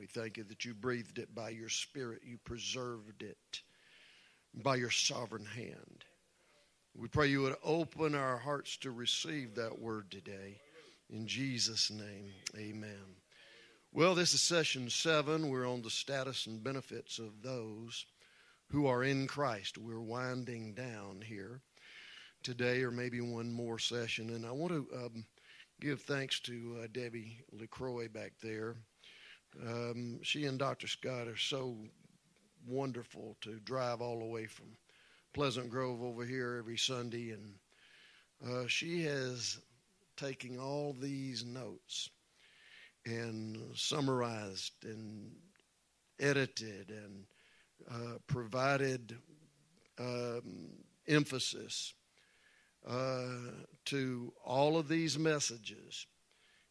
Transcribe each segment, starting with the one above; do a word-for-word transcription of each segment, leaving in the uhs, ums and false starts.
We thank you that you breathed it by your Spirit. You preserved it by your sovereign hand. We pray you would open our hearts to receive that word today. In Jesus' name, amen. Well, this is session seven. We're on the status and benefits of those who are in Christ. We're winding down here today, or maybe one more session. And I want to um, give thanks to uh, Debbie LeCroix back there. Um, she and Doctor Scott are so wonderful to drive all the way from Pleasant Grove over here every Sunday. And uh, she has taken all these notes and summarized and edited and uh, provided um, emphasis uh, to all of these messages.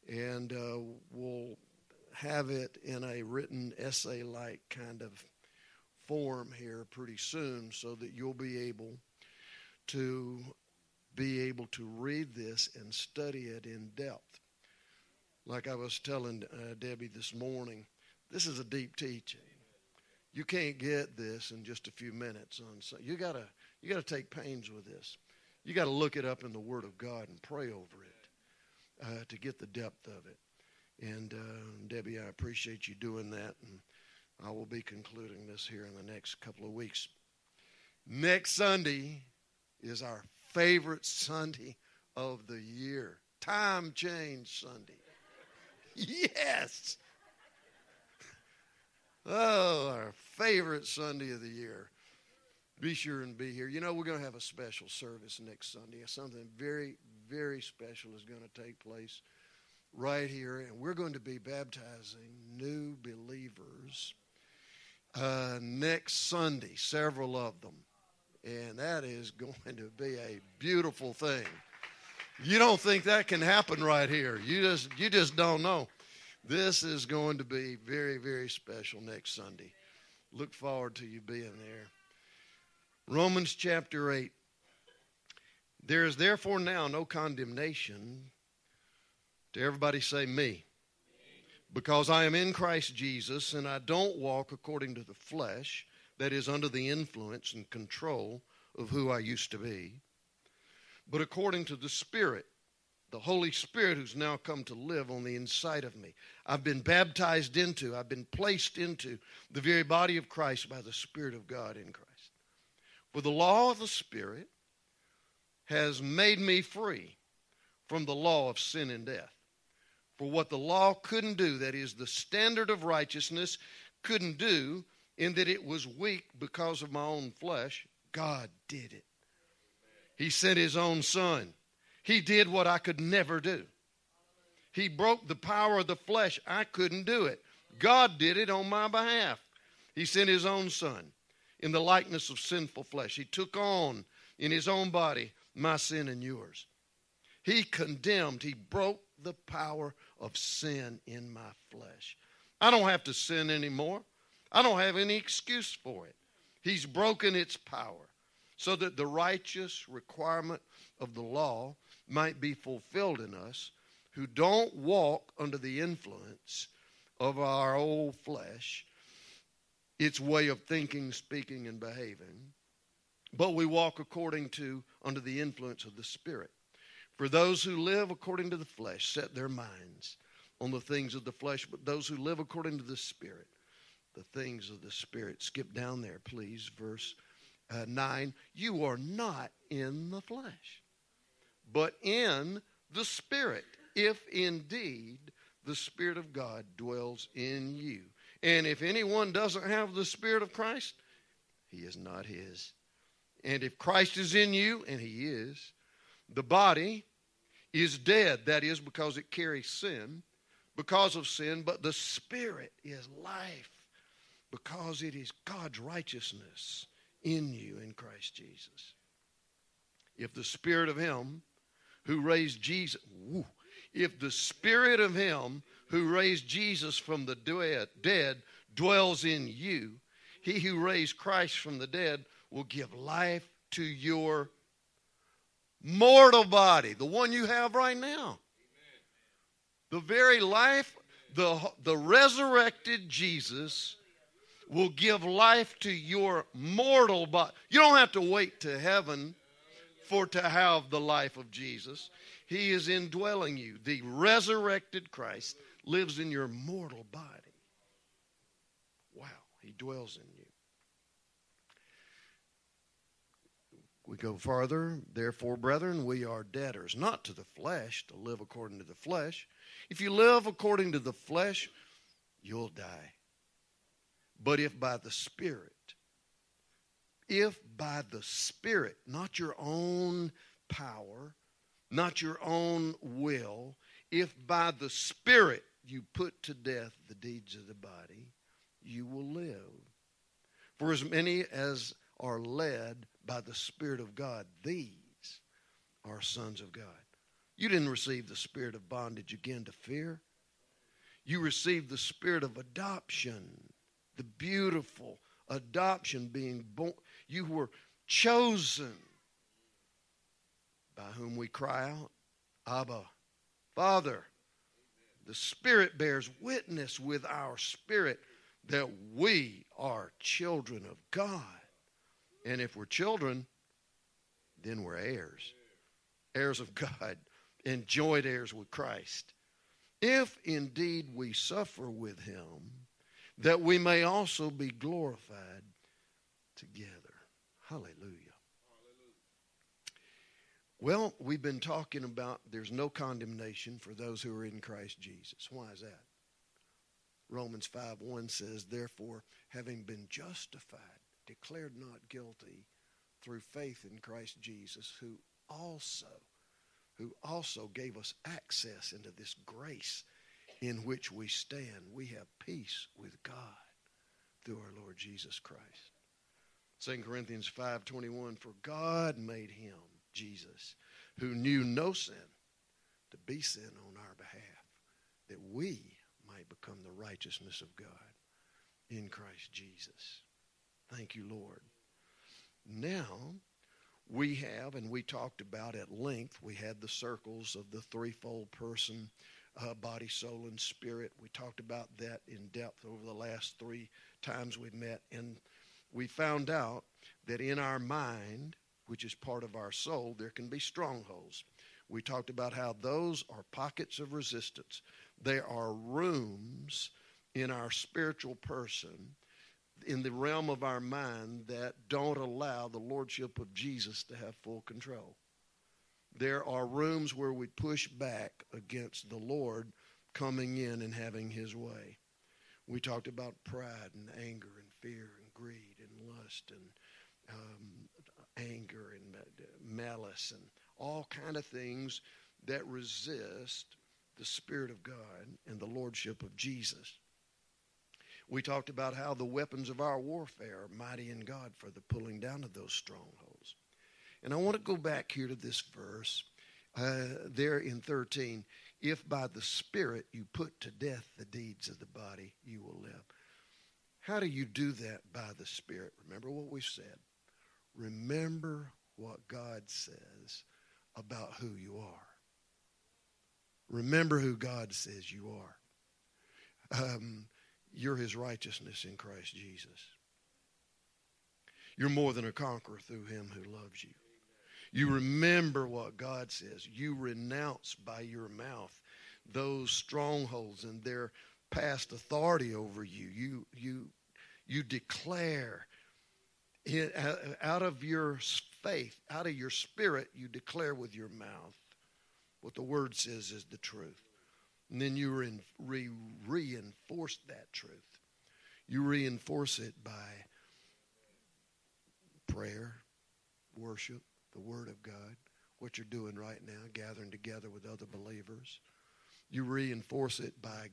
And uh, we'll have it in a written essay-like kind of form here pretty soon so that you'll be able to be able to read this and study it in depth. Like I was telling uh, Debbie this morning, this is a deep teaching. You can't get this in just a few minutes. On so you gotta you gotta take pains with this. You gotta look it up in the Word of God and pray over it uh, to get the depth of it. And uh, Debbie, I appreciate you doing that, and I will be concluding this here in the next couple of weeks. Next Sunday is our favorite Sunday of the year, Time Change Sunday. Yes! Oh, our favorite Sunday of the year. Be sure and be here. You know, we're going to have a special service next Sunday. Something very, very special is going to take place right here, and we're going to be baptizing new believers uh, next Sunday, several of them, and that is going to be a beautiful thing. You don't think that can happen right here. You just you just don't know. This is going to be very, very special next Sunday. Look forward to you being there. Romans chapter eight. There is therefore now no condemnation. Everybody say me. Because I am in Christ Jesus, and I don't walk according to the flesh, that is under the influence and control of who I used to be, but according to the Spirit, the Holy Spirit who's now come to live on the inside of me. I've been baptized into, I've been placed into the very body of Christ by the Spirit of God in Christ. For the law of the Spirit has made me free from the law of sin and death. For what the law couldn't do, that is, the standard of righteousness couldn't do, in that it was weak because of my own flesh, God did it. He sent his own son. He did what I could never do. He broke the power of the flesh. I couldn't do it. God did it on my behalf. He sent his own son in the likeness of sinful flesh. He took on in his own body my sin and yours. He condemned, he broke the power of sin in my flesh. I don't have to sin anymore. I don't have any excuse for it. He's broken its power so that the righteous requirement of the law might be fulfilled in us who don't walk under the influence of our old flesh, its way of thinking, speaking, and behaving, but we walk according to, under the influence of the Spirit. For those who live according to the flesh set their minds on the things of the flesh, but those who live according to the Spirit, the things of the Spirit. Skip down there, please, verse uh, nine. You are not in the flesh, but in the Spirit, if indeed the Spirit of God dwells in you. And if anyone doesn't have the Spirit of Christ, he is not his. And if Christ is in you, and he is, the body is dead, that is, because it carries sin, because of sin, but the Spirit is life because it is God's righteousness in you in Christ Jesus. If the Spirit of Him who raised Jesus, woo, if the Spirit of Him who raised Jesus from the dead dwells in you, He who raised Christ from the dead will give life to your mortal body, the one you have right now. Amen. The very life, the, the resurrected Jesus will give life to your mortal body. You don't have to wait to heaven for to have the life of Jesus. He is indwelling you. The resurrected Christ lives in your mortal body. Wow, He dwells in you. We go farther. Therefore, brethren, we are debtors, not to the flesh, to live according to the flesh. If you live according to the flesh, you'll die. But if by the Spirit, if by the Spirit, not your own power, not your own will, if by the Spirit you put to death the deeds of the body, you will live. For as many as are led by the Spirit of God, these are sons of God. You didn't receive the spirit of bondage again to fear. You received the spirit of adoption, the beautiful adoption, being born. You were chosen, by whom we cry out, Abba, Father. The Spirit bears witness with our spirit that we are children of God. And if we're children, then we're heirs, heirs of God, and joint heirs with Christ. If indeed we suffer with Him, that we may also be glorified together. Hallelujah. Hallelujah. Well, we've been talking about there's no condemnation for those who are in Christ Jesus. Why is that? Romans five one says, therefore, having been justified, declared not guilty through faith in Christ Jesus, who also, who also gave us access into this grace in which we stand. We have peace with God through our Lord Jesus Christ. Second Corinthians five twenty-one, for God made Him, Jesus, who knew no sin, to be sin on our behalf, that we might become the righteousness of God in Christ Jesus. Thank you, Lord. Now, we have, and we talked about at length, we had the circles of the threefold person, uh, body, soul, and spirit. We talked about that in depth over the last three times we've met. And we found out that in our mind, which is part of our soul, there can be strongholds. We talked about how those are pockets of resistance. They are rooms in our spiritual person, in the realm of our mind, that don't allow the lordship of Jesus to have full control. There are rooms where we push back against the Lord coming in and having His way. We talked about pride and anger and fear and greed and lust and um, anger and malice and all kind of things that resist the Spirit of God and the lordship of Jesus. We talked about how the weapons of our warfare are mighty in God for the pulling down of those strongholds. And I want to go back here to this verse uh, there in thirteen. If by the Spirit you put to death the deeds of the body, you will live. How do you do that? By the Spirit. Remember what we've said. Remember what God says about who you are. Remember who God says you are. Um... You're His righteousness in Christ Jesus. You're more than a conqueror through Him who loves you. You remember what God says. You renounce by your mouth those strongholds and their past authority over you. You, you, you declare it, out of your faith, out of your spirit, you declare with your mouth what the Word says is the truth. And then you re- re- reinforce that truth. You reinforce it by prayer, worship, the Word of God, what you're doing right now, gathering together with other believers. You reinforce it by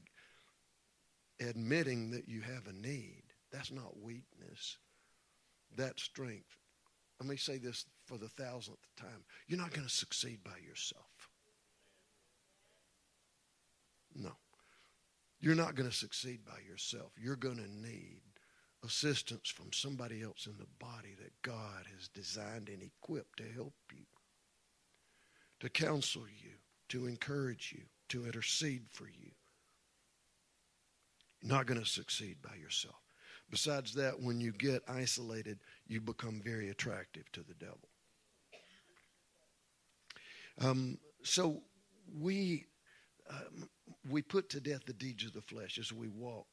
admitting that you have a need, That's not weakness. That's strength. Let me say this for the thousandth time. You're not going to succeed by yourself. No. You're not going to succeed by yourself. You're going to need assistance from somebody else in the body that God has designed and equipped to help you, to counsel you, to encourage you, to intercede for you. You're not going to succeed by yourself. Besides that, when you get isolated, you become very attractive to the devil. Um, so we um, we put to death the deeds of the flesh as we walk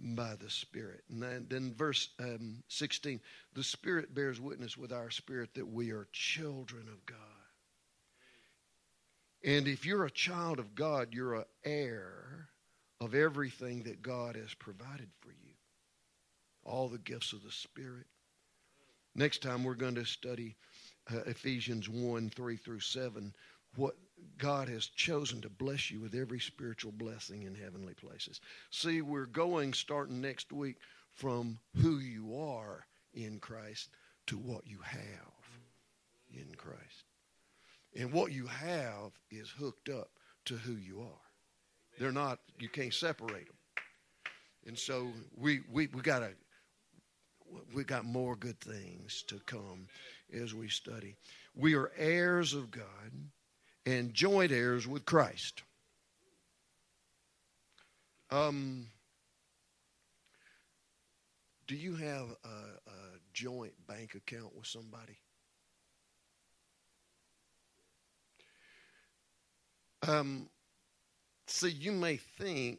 by the Spirit. And then verse um, sixteen, the Spirit bears witness with our spirit that we are children of God. And if you're a child of God, you're an heir of everything that God has provided for you. All the gifts of the Spirit. Next time we're going to study uh, Ephesians one, three through seven. What God has chosen to bless you with every spiritual blessing in heavenly places. See, we're going starting next week from who you are in Christ to what you have in Christ. And what you have is hooked up to who you are. They're not, you can't separate them. And so we we, we got to we got more good things to come as we study. We are heirs of God and joint heirs with Christ. Um, do you have a, a joint bank account with somebody? Um, see, you may think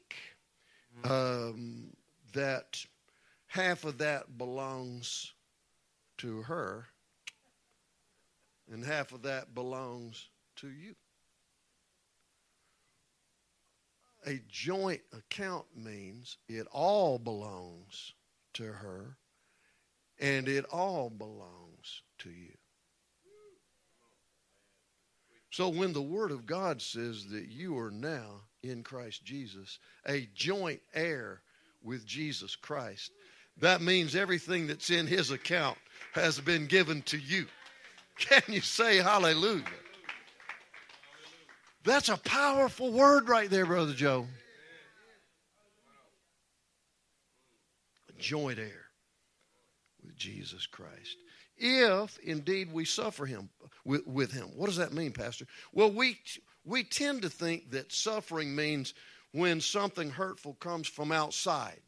um, that half of that belongs to her and half of that belongs to you. A joint account means it all belongs to her and it all belongs to you. So when the Word of God says that you are now in Christ Jesus, a joint heir with Jesus Christ, that means everything that's in his account has been given to you. Can you say hallelujah? That's a powerful word right there, Brother Joe. A joint heir with Jesus Christ. If, indeed, we suffer him with, with him. What does that mean, Pastor? Well, we we tend to think that suffering means when something hurtful comes from outside.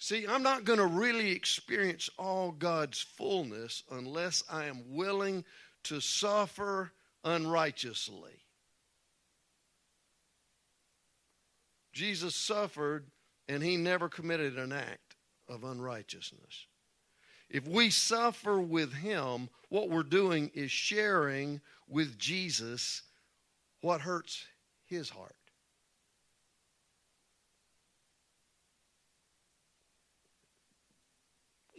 See, I'm not going to really experience all God's fullness unless I am willing to suffer unrighteously. Jesus suffered, and he never committed an act of unrighteousness. If we suffer with him, what we're doing is sharing with Jesus what hurts his heart.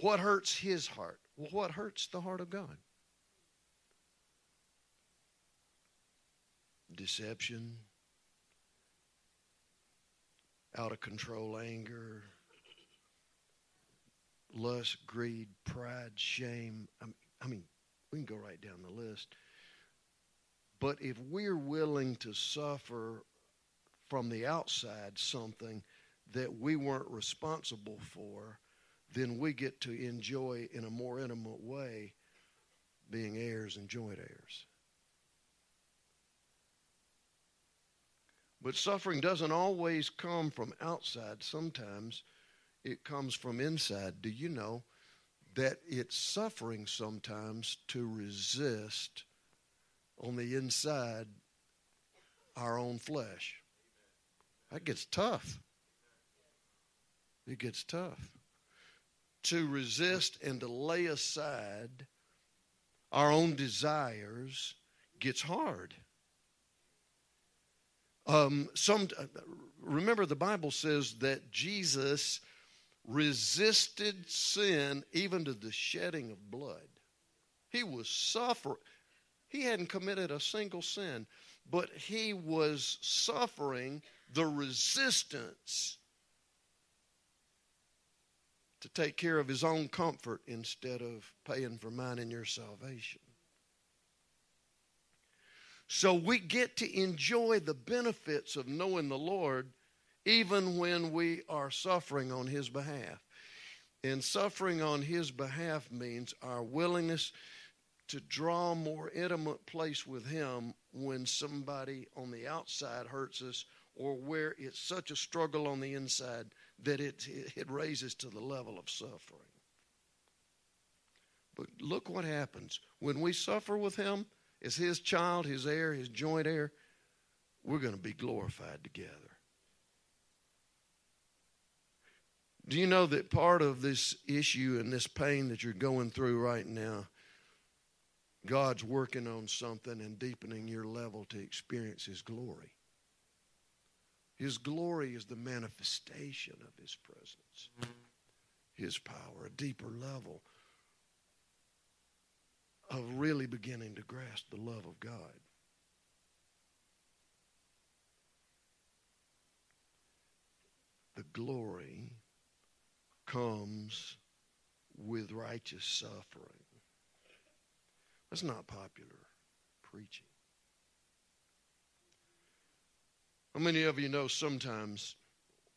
What hurts his heart? Well, what hurts the heart of God? Deception, out of control anger, lust, greed, pride, shame. I mean, we can go right down the list. But if we're willing to suffer from the outside something that we weren't responsible for, then we get to enjoy in a more intimate way being heirs and joint heirs. But suffering doesn't always come from outside. Sometimes it comes from inside. Do you know that it's suffering sometimes to resist on the inside our own flesh? That gets tough. It gets tough. To resist and to lay aside our own desires gets hard. Um, some remember the Bible says that Jesus resisted sin even to the shedding of blood. He was suffering. He hadn't committed a single sin, but he was suffering the resistance to take care of his own comfort instead of paying for mine and your salvation. So we get to enjoy the benefits of knowing the Lord even when we are suffering on his behalf. And suffering on his behalf means our willingness to draw a more intimate place with him when somebody on the outside hurts us, or where it's such a struggle on the inside that it, it raises to the level of suffering. But look what happens. When we suffer with him as his child, his heir, his joint heir, we're going to be glorified together. Do you know that part of this issue and this pain that you're going through right now, God's working on something and deepening your level to experience his glory? His glory is the manifestation of his presence, his power, a deeper level of really beginning to grasp the love of God. The glory comes with righteous suffering. That's not popular preaching. How many of you know sometimes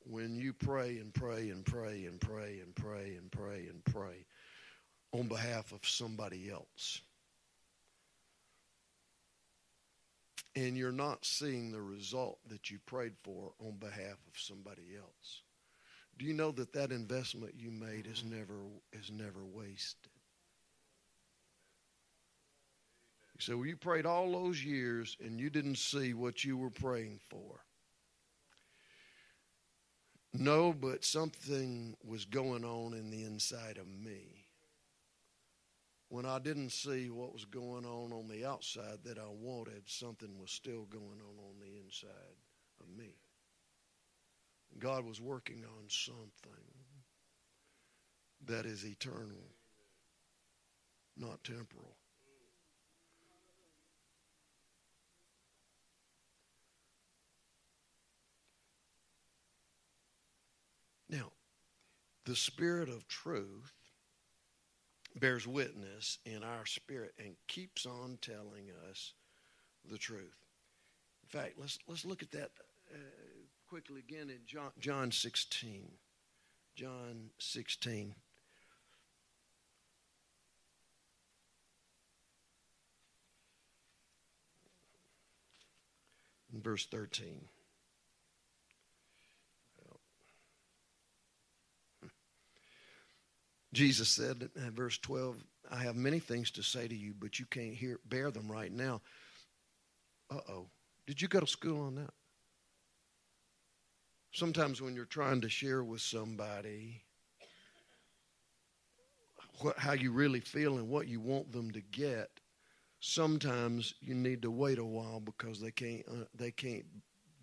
when you pray and pray and pray and pray and pray and pray and pray on behalf of somebody else, and you're not seeing the result that you prayed for on behalf of somebody else, do you know that that investment you made is never is never wasted? So you prayed all those years and you didn't see what you were praying for. No, but something was going on in the inside of me when I didn't see what was going on on the outside that I wanted. Something was still going on on the inside of me. God was working on something that is eternal, not temporal. Now, the Spirit of truth bears witness in our spirit and keeps on telling us the truth. In fact, let's let's look at that uh, quickly again in John, John sixteen. John sixteen. In verse thirteen. Jesus said in verse twelve, I have many things to say to you, but you can't hear, bear them right now. Uh-oh. Did you go to school on that? Sometimes when you're trying to share with somebody what, how you really feel and what you want them to get, sometimes you need to wait a while because they can't, uh, they can't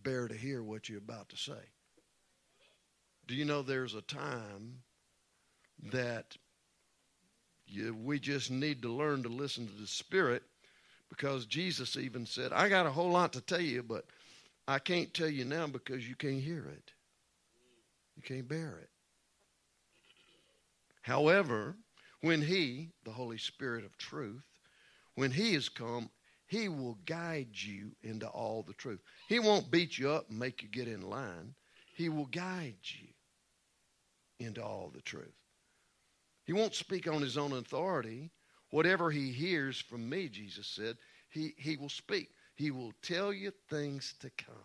bear to hear what you're about to say. Do you know there's a time that you, we just need to learn to listen to the Spirit, because Jesus even said, I got a whole lot to tell you, but I can't tell you now because you can't hear it. You can't bear it. However, when he, the Holy Spirit of truth, when he is come, he will guide you into all the truth. He won't beat you up and make you get in line. He will guide you into all the truth. He won't speak on his own authority. Whatever he hears from me, Jesus said, he, he will speak. He will tell you things to come.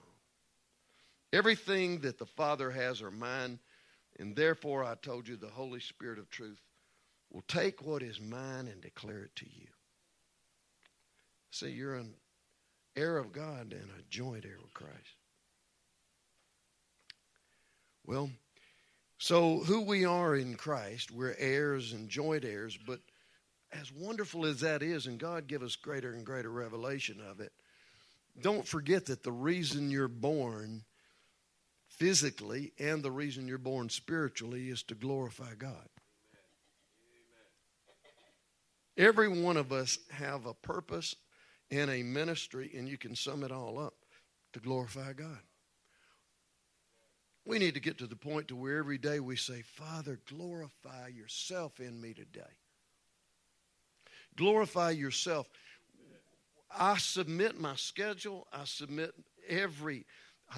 Everything that the Father has are mine, and therefore I told you the Holy Spirit of truth will take what is mine and declare it to you. See, you're an heir of God and a joint heir with Christ. Well, so who we are in Christ, we're heirs and joint heirs, but as wonderful as that is, and God give us greater and greater revelation of it, don't forget that the reason you're born physically and the reason you're born spiritually is to glorify God. Amen. Amen. Every one of us have a purpose and a ministry, and you can sum it all up, to glorify God. We need to get to the point to where every day we say, Father, glorify yourself in me today. Glorify yourself. I submit my schedule. I submit every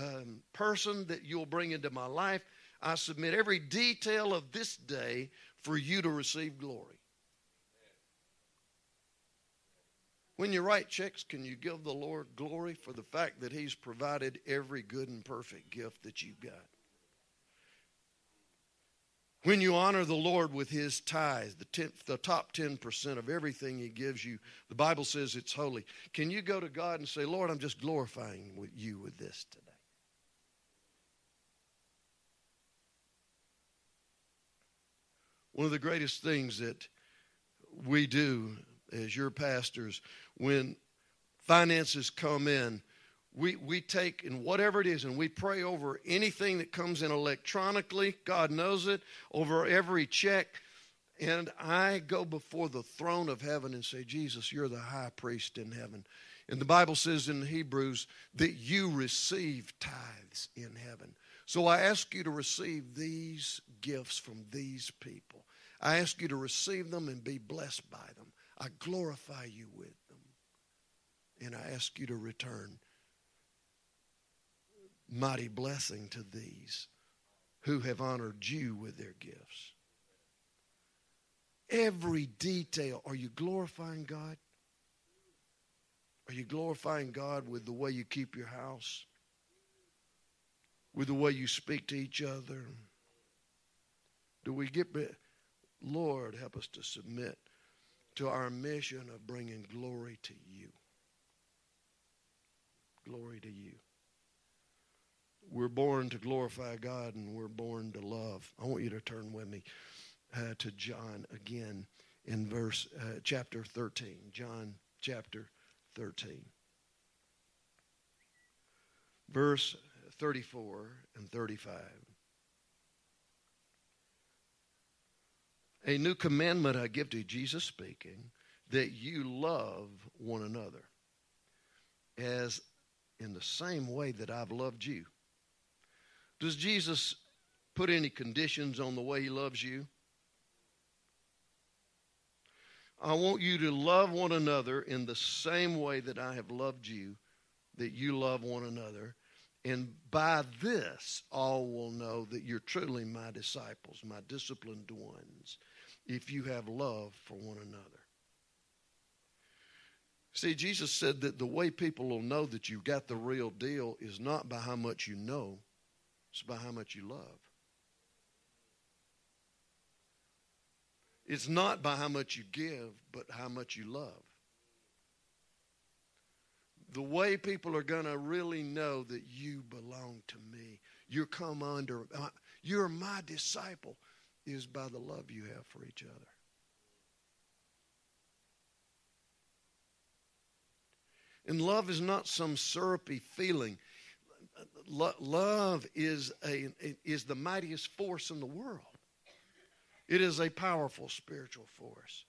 um, person that you'll bring into my life. I submit every detail of this day for you to receive glory. When you write checks, can you give the Lord glory for the fact that he's provided every good and perfect gift that you've got? When you honor the Lord with his tithes, the, ten, the top ten percent of everything he gives you, the Bible says it's holy. Can you go to God and say, Lord, I'm just glorifying with you with this today? One of the greatest things that we do as your pastors, when finances come in, we we take and whatever it is, and we pray over anything that comes in electronically, God knows it, over every check. And I go before the throne of heaven and say, Jesus, you're the high priest in heaven. And the Bible says in Hebrews that you receive tithes in heaven. So I ask you to receive these gifts from these people. I ask you to receive them and be blessed by them. I glorify you with them, and I ask you to return mighty blessing to these who have honored you with their gifts. Every detail, are you glorifying God? Are you glorifying God with the way you keep your house? With the way you speak to each other? Do we get, Lord, help us to submit to our mission of bringing glory to you. Glory to you. We're born to glorify God, and we're born to love. I want you to turn with me uh, to John again in verse uh, chapter thirteen. John chapter thirteen. Verse thirty-four and thirty-five. A new commandment I give to you, Jesus speaking, that you love one another, as in the same way that I've loved you. Does Jesus put any conditions on the way he loves you? I want you to love one another in the same way that I have loved you, that you love one another. And by this, all will know that you're truly my disciples, my disciplined ones, if you have love for one another. See, Jesus said that the way people will know that you've got the real deal is not by how much you know, it's by how much you love. It's not by how much you give, but how much you love. The way people are going to really know that you belong to me, you come under, you're my disciple, is by the love you have for each other. And love is not some syrupy feeling. Lo- love is a is the mightiest force in the world. It is a powerful spiritual force.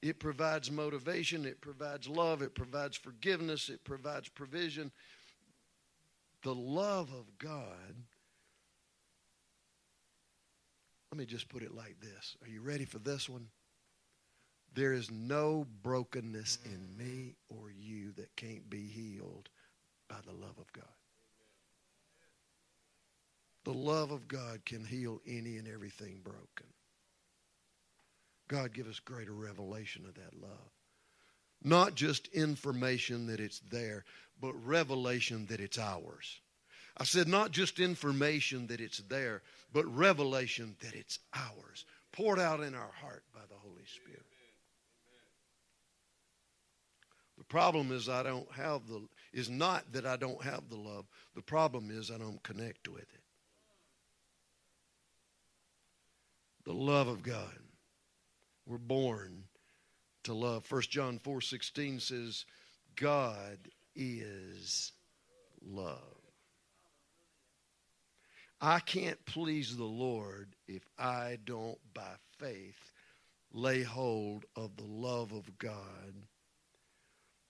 It provides motivation, it provides love, it provides forgiveness, it provides provision. The love of God, let me just put it like this. Are you ready for this one? There is no brokenness in me or you that can't be healed by the love of God. The love of God can heal any and everything broken. God, give us greater revelation of that love. Not just information that it's there, but revelation that it's ours. I said not just information that it's there, but revelation that it's ours, poured out in our heart by the Holy Spirit. The problem is I don't have the is not that I don't have the love. The problem is I don't connect with it. The love of God. We're born to love. First John four sixteen says, God is love. I can't please the Lord if I don't, by faith, lay hold of the love of God.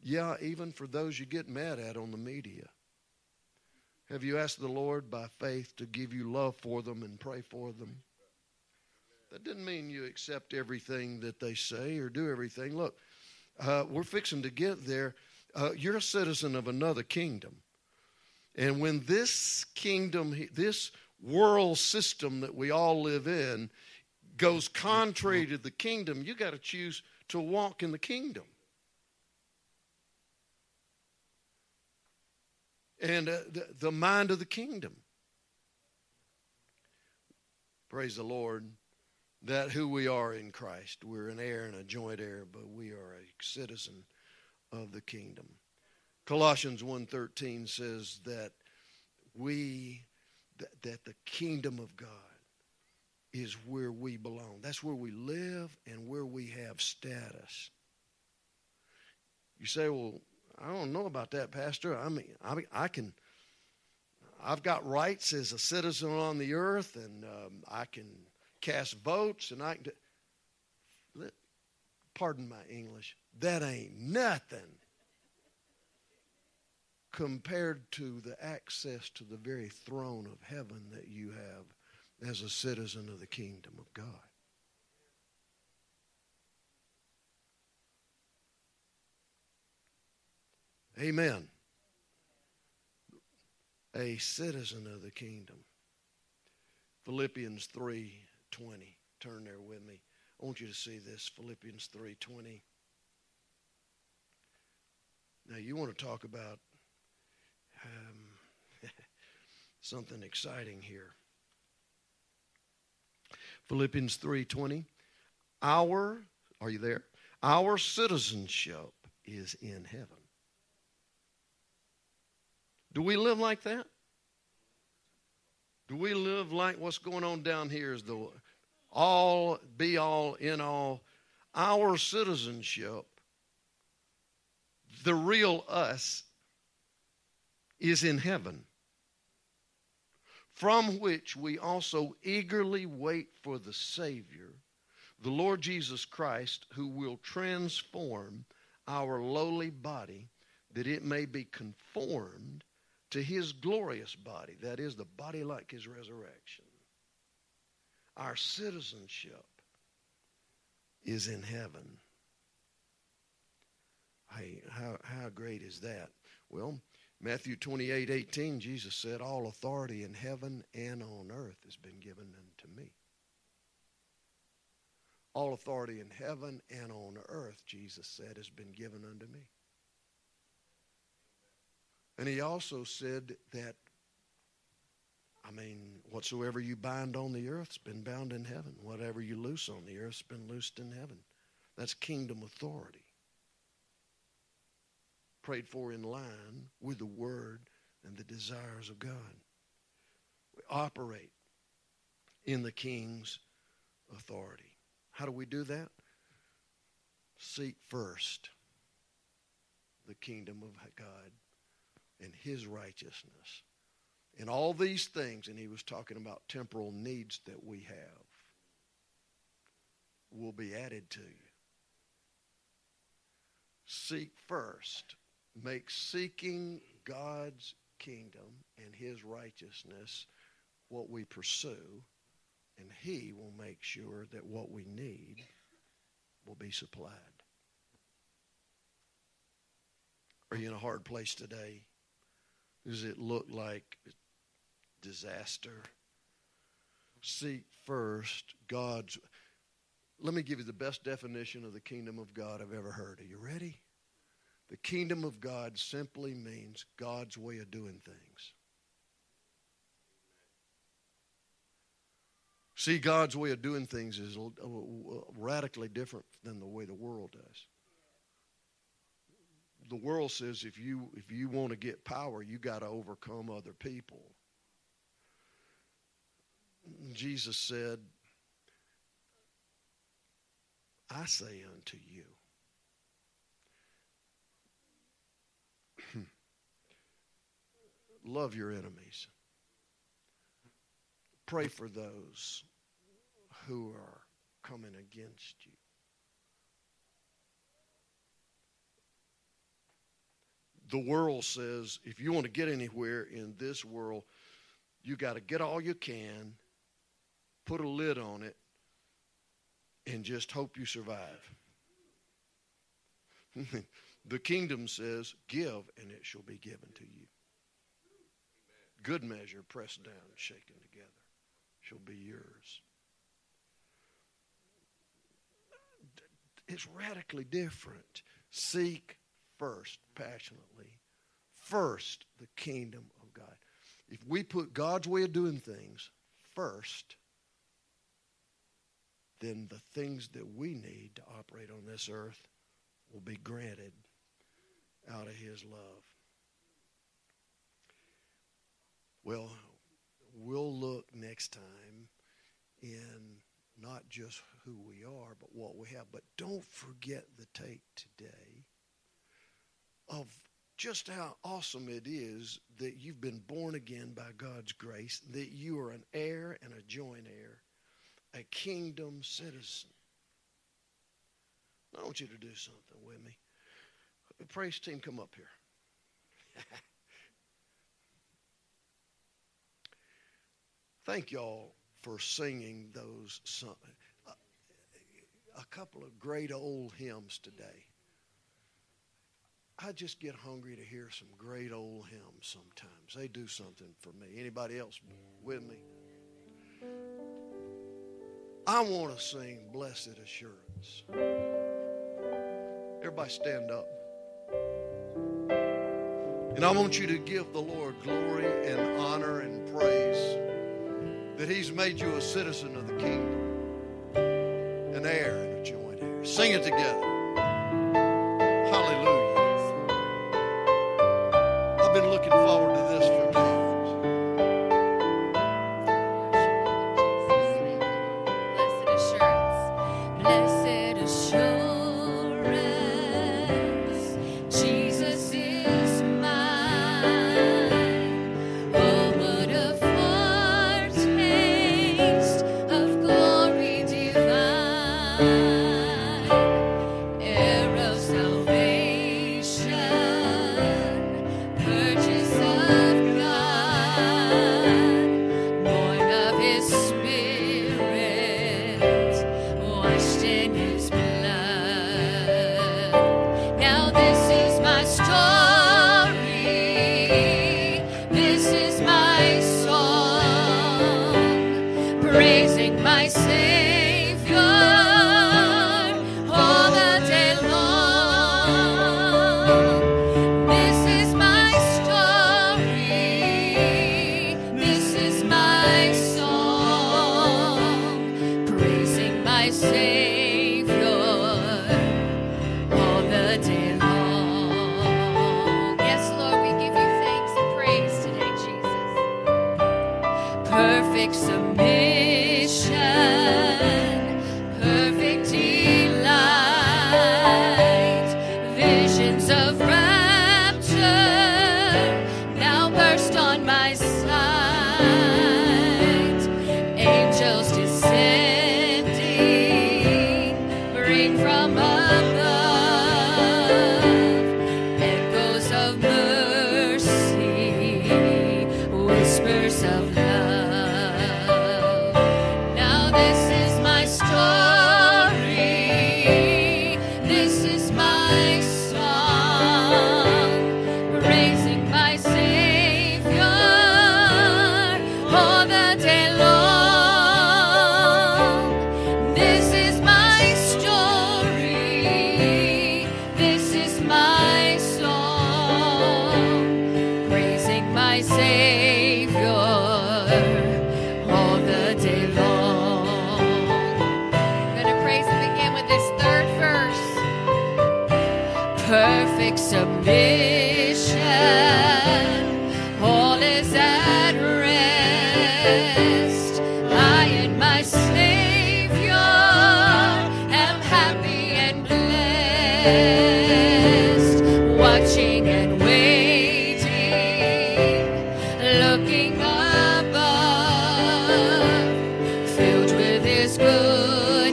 Yeah, even for those you get mad at on the media Have you asked the Lord by faith to give you love for them and pray for them? That doesn't mean you accept everything that they say or do everything. Look, uh, we're fixing to get there. Uh, you're a citizen of another kingdom. And when this kingdom, this world system that we all live in goes contrary to the kingdom, you got to choose to walk in the kingdom. And uh, the, the mind of the kingdom. Praise the Lord, that who we are in Christ. We're an heir and a joint heir, but we are a citizen of the kingdom. Colossians one thirteen says that we, th- that the kingdom of God is where we belong. That's where we live and where we have status. You say, well, I don't know about that, Pastor. I mean, I, mean, I can, I've got rights as a citizen on the earth, and um, I can cast votes, and I can, do, pardon my English, that ain't nothing compared to the access to the very throne of heaven that you have as a citizen of the kingdom of God. Amen. A citizen of the kingdom. Philippians three twenty. Turn there with me. I want you to see this. Philippians three twenty. Now you want to talk about um, something exciting here. Philippians three twenty. Our, are you there? Our citizenship is in heaven. Do we live like that? Do we live like what's going on down here is the all, be all, in all? Our citizenship, the real us, is in heaven, from which we also eagerly wait for the Savior, the Lord Jesus Christ, who will transform our lowly body that it may be conformed to his glorious body, that is, the body like his resurrection. Our citizenship is in heaven. Hey, how, how great is that? Well, Matthew twenty-eight, eighteen, Jesus said, all authority in heaven and on earth has been given unto me. All authority in heaven and on earth, Jesus said, has been given unto me. And he also said that, I mean, whatsoever you bind on the earth's been bound in heaven. Whatever you loose on the earth's been loosed in heaven. That's kingdom authority. Prayed for in line with the word and the desires of God. We operate in the king's authority. How do we do that? Seek first the kingdom of God and his righteousness, and all these things, and he was talking about temporal needs that we have, will be added to you. Seek first. Make seeking God's kingdom and his righteousness what we pursue, and he will make sure that what we need will be supplied. Are you in a hard place today? Does it look like disaster? Seek first God's. Let me give you the best definition of the kingdom of God I've ever heard. Are you ready? The kingdom of God simply means God's way of doing things. See, God's way of doing things is radically different than the way the world does. The world says if you if you want to get power, you got to overcome other people. Jesus said, I say unto you, love your enemies. Pray for those who are coming against you. the world says if you want to get anywhere in this world, you got to get all you can, put a lid on it, and just hope you survive. The kingdom says, give, and it shall be given to you. Good measure, pressed down, and shaken together, shall be yours. It's radically different. Seek first, passionately, first the kingdom of God. If we put God's way of doing things first, then the things that we need to operate on this earth will be granted out of his love. Well, we'll look next time in not just who we are, but what we have. But don't forget the take today of just how awesome it is that you've been born again by God's grace, that you are an heir and a joint heir, a kingdom citizen. I want you to do something with me. The praise team, come up here. Thank y'all for singing those songs. A couple of great old hymns today. I just get hungry to hear some great old hymns sometimes. They do something for me. Anybody else with me? I want to sing Blessed Assurance. Everybody stand up. And I want you to give the Lord glory and honor and praise that he's made you a citizen of the kingdom, an heir and a joint heir. Sing it together. Hallelujah. I've been looking forward to this for me.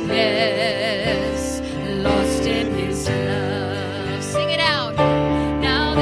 Goodness, lost in his love. Sing it out. Now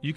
You